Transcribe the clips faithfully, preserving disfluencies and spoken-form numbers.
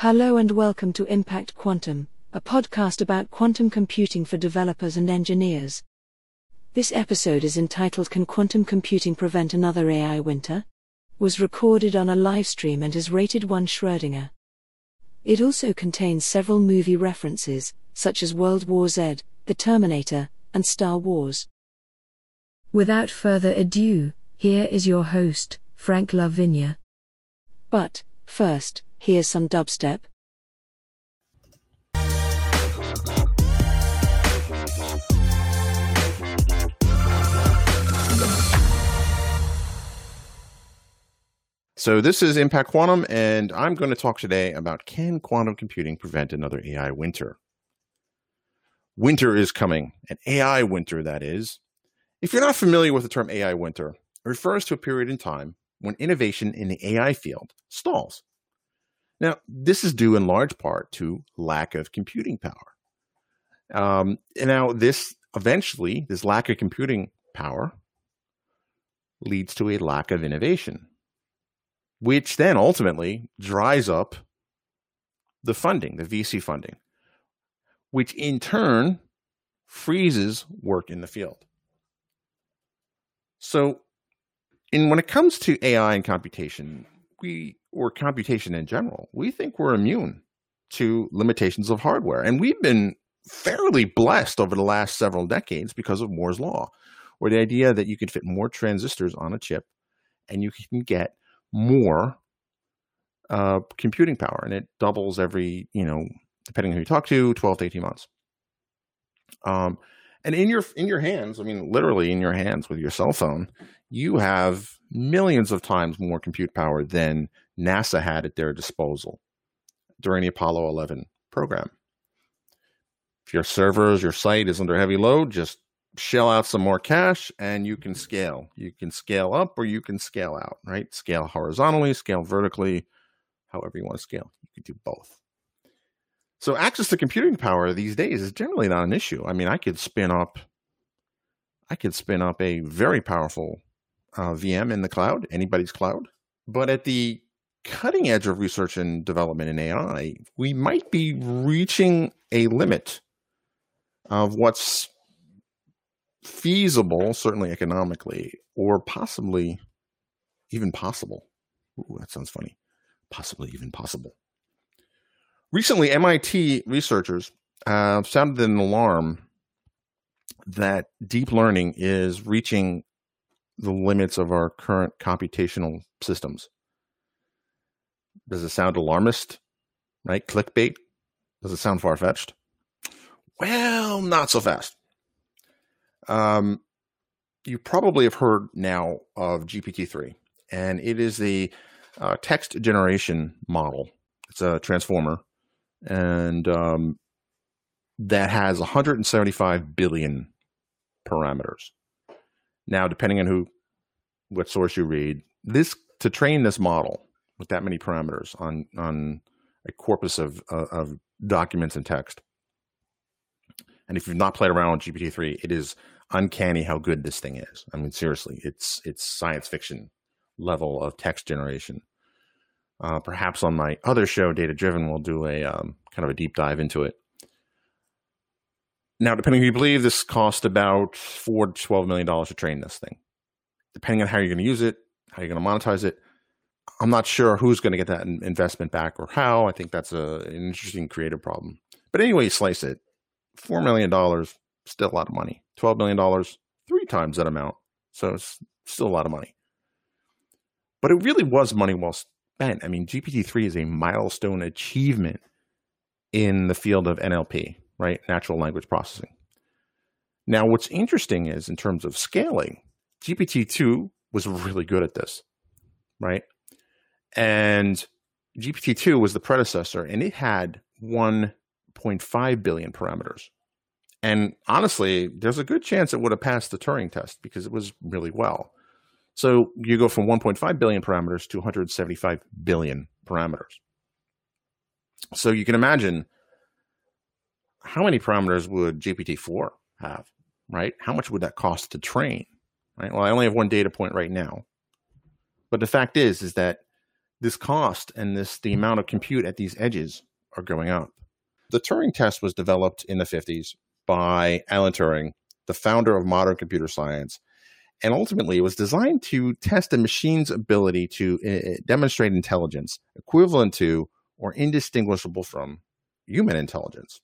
Hello and welcome to Impact Quantum, a podcast about quantum computing for developers and engineers. This episode is entitled Can Quantum Computing Prevent Another A I Winter? Was recorded on a livestream and is rated one Schrödinger. It also contains several movie references, such as World War Z, The Terminator, and Star Wars. Without further ado, here is your host, Frank Lavinia. But, first, here's some dubstep. So this is Impact Quantum, and I'm going to talk today about can quantum computing prevent another A I winter? Winter is coming, an A I winter, that is. If you're not familiar with the term A I winter, it refers to a period in time when innovation in the A I field stalls. Now, this is due in large part to lack of computing power. Um, and now this eventually, this lack of computing power leads to a lack of innovation, which then ultimately dries up the funding, the V C funding, which in turn freezes work in the field. So in, when it comes to A I and computation, we or computation in general, we think we're immune to limitations of hardware. And we've been fairly blessed over the last several decades because of Moore's Law, where the idea that you can fit more transistors on a chip and you can get more uh, computing power. And it doubles every, you know, depending on who you talk to, twelve to eighteen months. Um, and in your, in your hands, I mean, literally in your hands with your cell phone, you have millions of times more compute power than NASA had at their disposal during the Apollo eleven program. If your servers, your site is under heavy load, just shell out some more cache and you can scale. You can scale up or you can scale out, right? Scale horizontally, scale vertically, however you want to scale. You can do both. So access to computing power these days is generally not an issue. I mean, I could spin up, I could spin up a very powerful uh, V M in the cloud, anybody's cloud, but at the cutting edge of research and development in A I, we might be reaching a limit of what's feasible, certainly economically, or possibly even possible. Ooh, that sounds funny. Possibly even possible. Recently, M I T researchers uh, sounded an alarm that deep learning is reaching the limits of our current computational systems. Does it sound alarmist, right? Clickbait? Does it sound far-fetched? Well, not so fast. Um, you probably have heard now of G P T three, and it is the uh, text generation model. It's a transformer, and um, that has one hundred seventy-five billion parameters. Now, depending on who, what source you read, this to train this model with that many parameters on, on a corpus of, uh, of documents and text. And if you've not played around with G P T three, it is uncanny how good this thing is. I mean, seriously, it's, it's science fiction level of text generation. Uh, perhaps on my other show, Data Driven, we'll do a um, kind of a deep dive into it. Now, depending on who you believe, this cost about four to twelve million dollars to train this thing. Depending on how you're going to use it, how you're going to monetize it, I'm not sure who's going to get that investment back or how. I think that's a, an interesting creative problem. But anyway, slice it. four million dollars, still a lot of money. twelve million dollars, three times that amount. So it's still a lot of money. But it really was money well spent. I mean, G P T three is a milestone achievement in the field of N L P, right? Natural language processing. Now, what's interesting is in terms of scaling, G P T two was really good at this, right? And G P T two was the predecessor, and it had one point five billion parameters. And honestly, there's a good chance it would have passed the Turing test because it was really well. So you go from one point five billion parameters to one hundred seventy-five billion parameters. So you can imagine how many parameters would G P T four have, right? How much would that cost to train, right? Well, I only have one data point right now. But the fact is, is that this cost and this the amount of compute at these edges are going up. The Turing test was developed in the fifties by Alan Turing, the founder of modern computer science. And ultimately, it was designed to test a machine's ability to uh, demonstrate intelligence equivalent to or indistinguishable from human intelligence.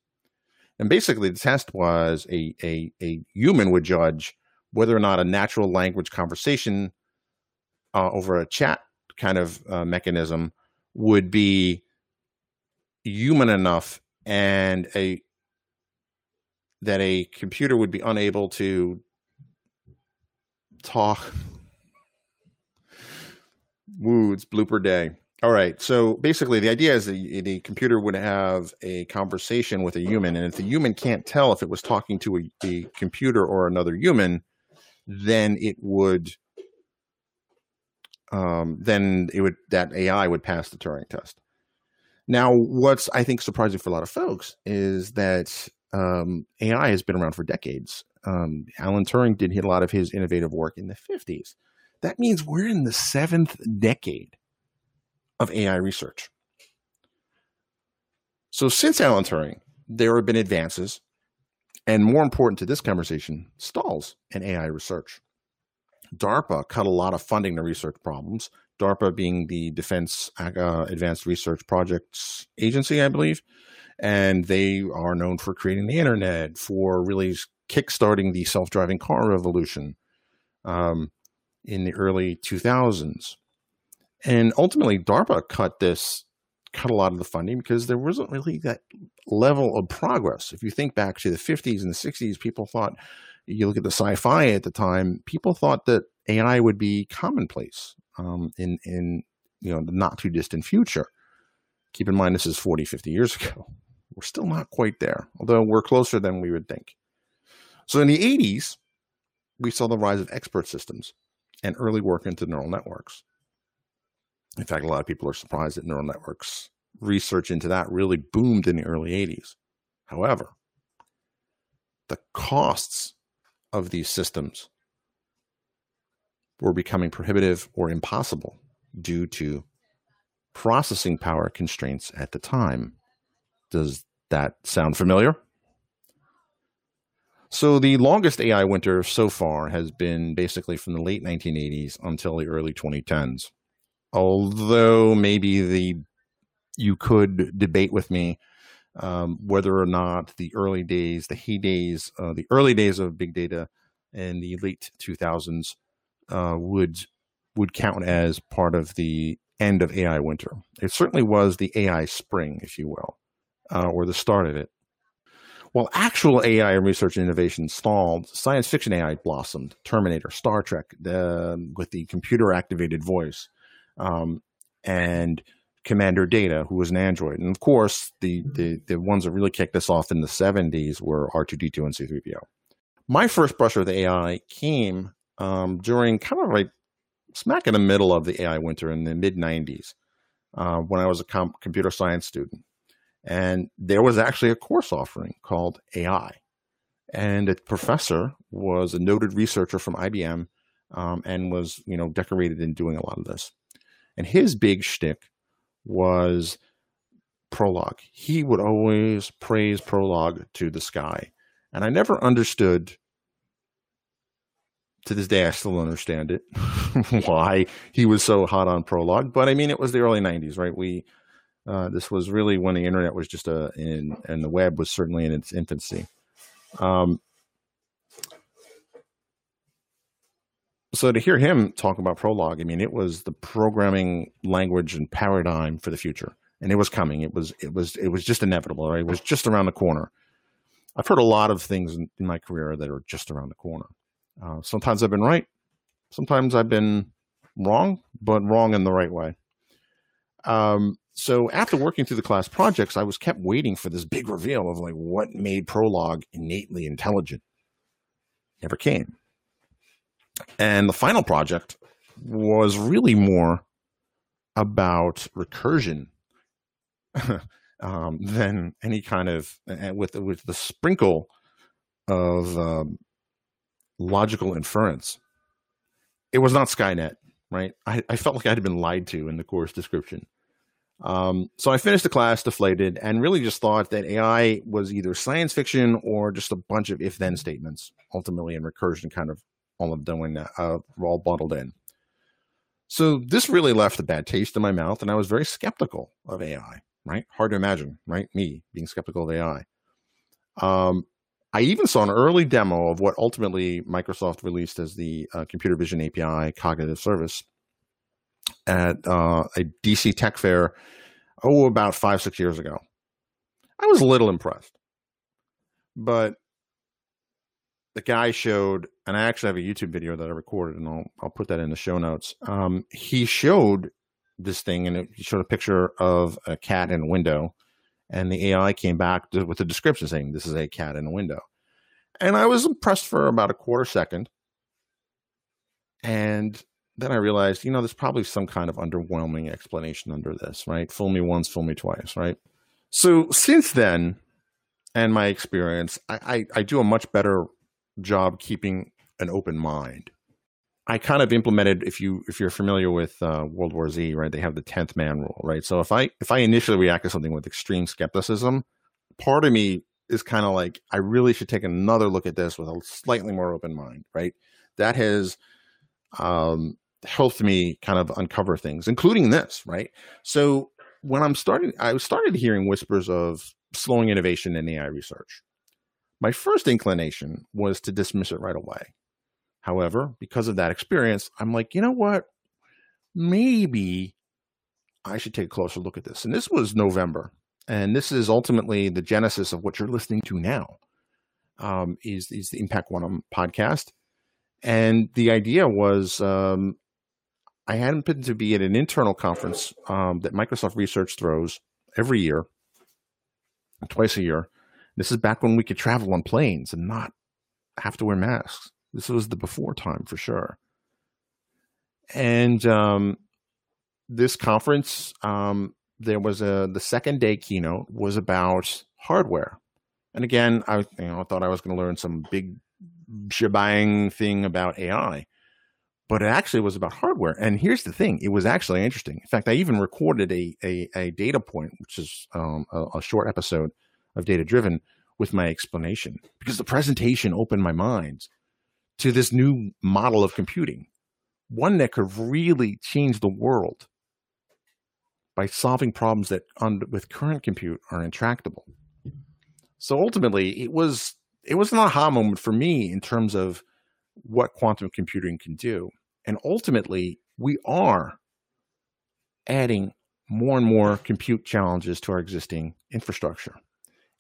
And basically, the test was a, a, a human would judge whether or not a natural language conversation uh, over a chat kind of uh, mechanism would be human enough and a that a computer would be unable to talk. Woo, it's blooper day. All right. So basically the idea is the, the computer would have a conversation with a human, and if the human can't tell if it was talking to a, a computer or another human, then it would, um, then it would, that A I would pass the Turing test. Now, what's, I think, surprising for a lot of folks is that, um, A I has been around for decades. Um, Alan Turing did a lot of his innovative work in the fifties. That means we're in the seventh decade of A I research. So since Alan Turing, there have been advances, and more important to this conversation, stalls in A I research. DARPA cut a lot of funding to research problems, DARPA being the Defense uh, Advanced Research Projects Agency, I believe, and they are known for creating the internet, for really kickstarting the self-driving car revolution um, in the early two thousands. And ultimately, DARPA cut this, cut a lot of the funding because there wasn't really that level of progress. If you think back to the fifties and the sixties, people thought, you look at the sci-fi at the time, people thought that A I would be commonplace um, in, in you know, the not too distant future. Keep in mind, this is forty, fifty years ago. We're still not quite there, although we're closer than we would think. So in the eighties, we saw the rise of expert systems and early work into neural networks. In fact, a lot of people are surprised that neural networks research into that really boomed in the early eighties. However, the costs of these systems were becoming prohibitive or impossible due to processing power constraints at the time. Does that sound familiar? So the longest A I winter so far has been basically from the late nineteen eighties until the early twenty tens. Although maybe the you could debate with me um, whether or not the early days, the heydays, uh, the early days of big data in the late two thousands uh, would would count as part of the end of A I winter. It certainly was the A I spring, if you will, uh, or the start of it. While actual A I and research and innovation stalled, science fiction A I blossomed. Terminator, Star Trek, the, with the computer-activated voice, um, and Commander Data, who was an android. And of course, the, the, the ones that really kicked this off in the seventies were R two D two and C three P O. My first brush with A I came um, during kind of like smack in the middle of the A I winter in the mid nineties, uh, when I was a com computer science student. And there was actually a course offering called A I. And the professor was a noted researcher from I B M um, and was, you know, decorated in doing a lot of this. And his big shtick was Prolog. He would always praise Prolog to the sky. And I never understood, to this day I still don't understand it, why he was so hot on Prolog. But I mean, it was the early nineties, right? We... Uh, this was really when the internet was just a, in, and the web was certainly in its infancy. Um, so to hear him talk about Prolog, I mean, it was the programming language and paradigm for the future, and it was coming. It was, it was, it was just inevitable, right? It was just around the corner. I've heard a lot of things in, in my career that are just around the corner. Uh, sometimes I've been right. Sometimes I've been wrong, but wrong in the right way. Um, So after working through the class projects, I was kept waiting for this big reveal of like what made Prolog innately intelligent. Never came. And the final project was really more about recursion um, than any kind of uh, with with the sprinkle of um, logical inference. It was not Skynet. right? I, I felt like I'd been lied to in the course description. Um, so I finished the class deflated and really just thought that A I was either science fiction or just a bunch of if-then statements, ultimately in recursion, kind of all of doing that, uh, all bottled in. So this really left a bad taste in my mouth, and I was very skeptical of A I, right? Hard to imagine, right? Me being skeptical of A I. Um, I even saw an early demo of what ultimately Microsoft released as the uh, Computer Vision A P I Cognitive Service at uh, a D C tech fair, oh, about five, six years ago. I was a little impressed, but the guy showed, and I actually have a YouTube video that I recorded, and I'll, I'll put that in the show notes. Um, he showed this thing, and it, he showed a picture of a cat in a window, and the A I came back to, with a description saying, this is a cat in a window. And I was impressed for about a quarter second. And then I realized, you know, there's probably some kind of underwhelming explanation under this, right? Fool me once, fool me twice, right? So since then, and my experience, I, I, I do a much better job keeping an open mind. I kind of implemented, if you if you're familiar with uh, World War Z, right? They have the tenth man rule, right? So if I if I initially react to something with extreme skepticism, part of me is kind of like, I really should take another look at this with a slightly more open mind, right? That has um, helped me kind of uncover things, including this, right? So when I'm starting, I started hearing whispers of slowing innovation in A I research. My first inclination was to dismiss it right away. However, because of that experience, I'm like, you know what? Maybe I should take a closer look at this. And this was November. And this is ultimately the genesis of what you're listening to now, um, is, is the Impact Quantum podcast. And the idea was um, I happened to be at an internal conference um, that Microsoft Research throws every year, twice a year. This is back when we could travel on planes and not have to wear masks. This was the before time for sure. And um, this conference, um, there was a, the second day keynote was about hardware. And again, I, you know, I thought I was going to learn some big shebang thing about A I, but it actually was about hardware. And here's the thing. It was actually interesting. In fact, I even recorded a, a, a data point, which is um, a, a short episode of Data Driven with my explanation, because the presentation opened my mind to this new model of computing, one that could really change the world by solving problems that on, with current compute are intractable. So ultimately, it was it was an aha moment for me in terms of what quantum computing can do. And ultimately, we are adding more and more compute challenges to our existing infrastructure.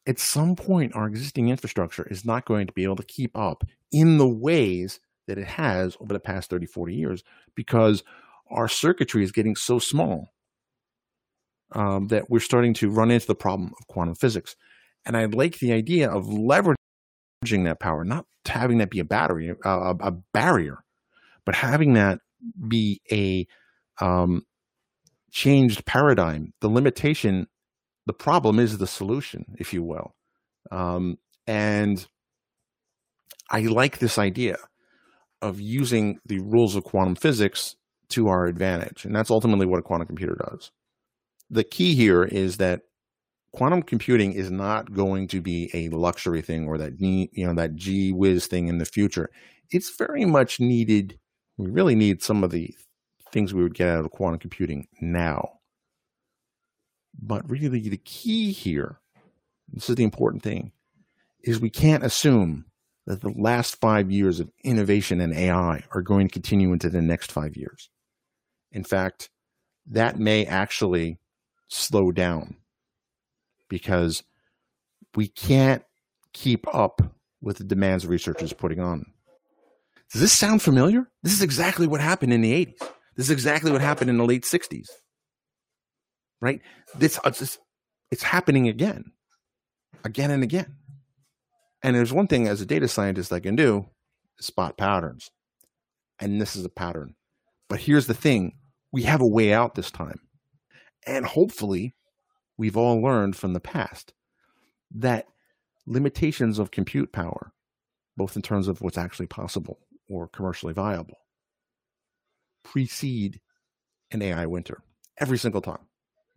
At some point, our existing infrastructure is not going to be able to keep up in the ways that it has over the past thirty, forty years, because our circuitry is getting so small um, that we're starting to run into the problem of quantum physics. And I like the idea of leveraging that power, not having that be a battery, uh, a barrier, but having that be a um, changed paradigm. The limitation, the problem is the solution, if you will. Um, and I like this idea of using the rules of quantum physics to our advantage. And that's ultimately what a quantum computer does. The key here is that quantum computing is not going to be a luxury thing or that, you know, that gee whiz thing in the future. It's very much needed. We really need some of the things we would get out of quantum computing now. But really the key here, this is the important thing, is we can't assume that the last five years of innovation in A I are going to continue into the next five years. In fact, that may actually slow down because we can't keep up with the demands research is putting on. Does this sound familiar? This is exactly what happened in the eighties. This is exactly what happened in the late sixties. Right? This, it's, it's happening again, again and again. And there's one thing as a data scientist I can do, is spot patterns. And this is a pattern. But here's the thing. We have a way out this time. And hopefully, we've all learned from the past that limitations of compute power, both in terms of what's actually possible or commercially viable, precede an A I winter every single time,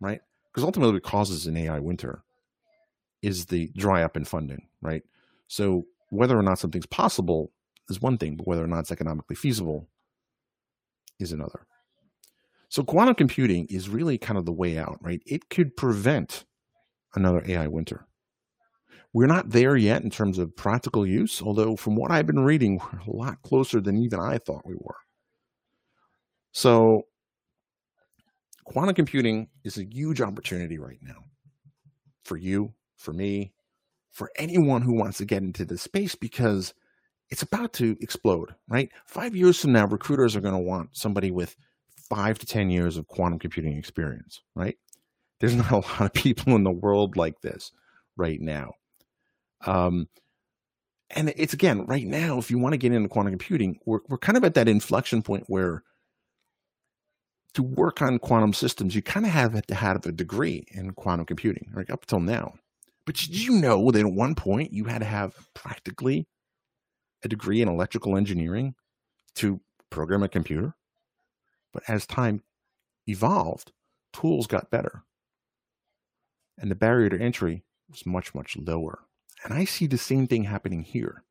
right? Because ultimately what causes an A I winter is the dry up in funding, right? So whether or not something's possible is one thing, but whether or not it's economically feasible is another. So quantum computing is really kind of the way out, right? It could prevent another A I winter. We're not there yet in terms of practical use, although from what I've been reading, we're a lot closer than even I thought we were. So quantum computing is a huge opportunity right now for you, for me, for anyone who wants to get into this space, because it's about to explode, right? Five years from now, recruiters are going to want somebody with five to ten years of quantum computing experience, right? There's not a lot of people in the world like this right now. Um, and it's, again, right now, if you want to get into quantum computing, we're, we're kind of at that inflection point where to work on quantum systems, you kind of have to have a degree in quantum computing, right? Up till now. But did you know that at one point you had to have practically a degree in electrical engineering to program a computer? But as time evolved, tools got better and the barrier to entry was much, much lower. And I see the same thing happening here.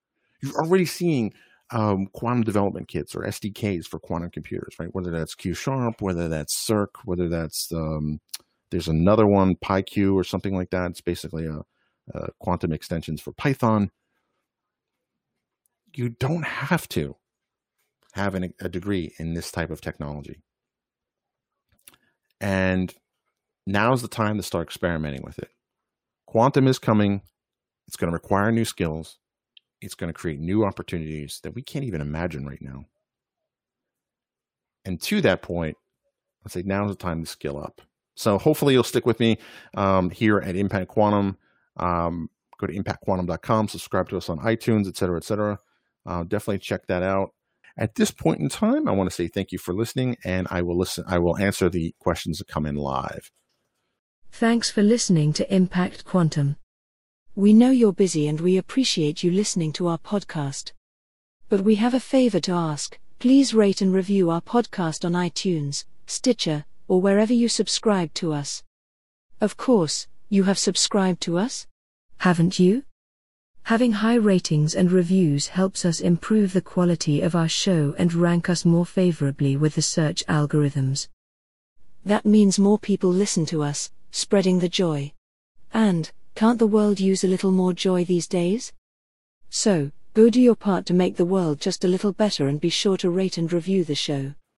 You're already seeing um, quantum development kits or S D Ks for quantum computers, right? Whether that's Q sharp, whether that's Cirq, whether that's, um, there's another one, PyQ or something like that. It's basically a, a quantum extensions for Python. You don't have to have an, a degree in this type of technology. And now's the time to start experimenting with it. Quantum is coming. It's going to require new skills. It's going to create new opportunities that we can't even imagine right now. And to that point, I'd say now's the time to skill up. So hopefully you'll stick with me um, here at Impact Quantum. Um, go to impact quantum dot com, subscribe to us on iTunes, et cetera, et cetera. Uh, definitely check that out. At this point in time, I want to say thank you for listening, and I will listen. I will answer the questions that come in live. Thanks for listening to Impact Quantum. We know you're busy and we appreciate you listening to our podcast. But we have a favor to ask. Please rate and review our podcast on iTunes, Stitcher, or wherever you subscribe to us. Of course, you have subscribed to us? Haven't you? Having high ratings and reviews helps us improve the quality of our show and rank us more favorably with the search algorithms. That means more people listen to us, spreading the joy. And, can't the world use a little more joy these days? So, go do your part to make the world just a little better and be sure to rate and review the show.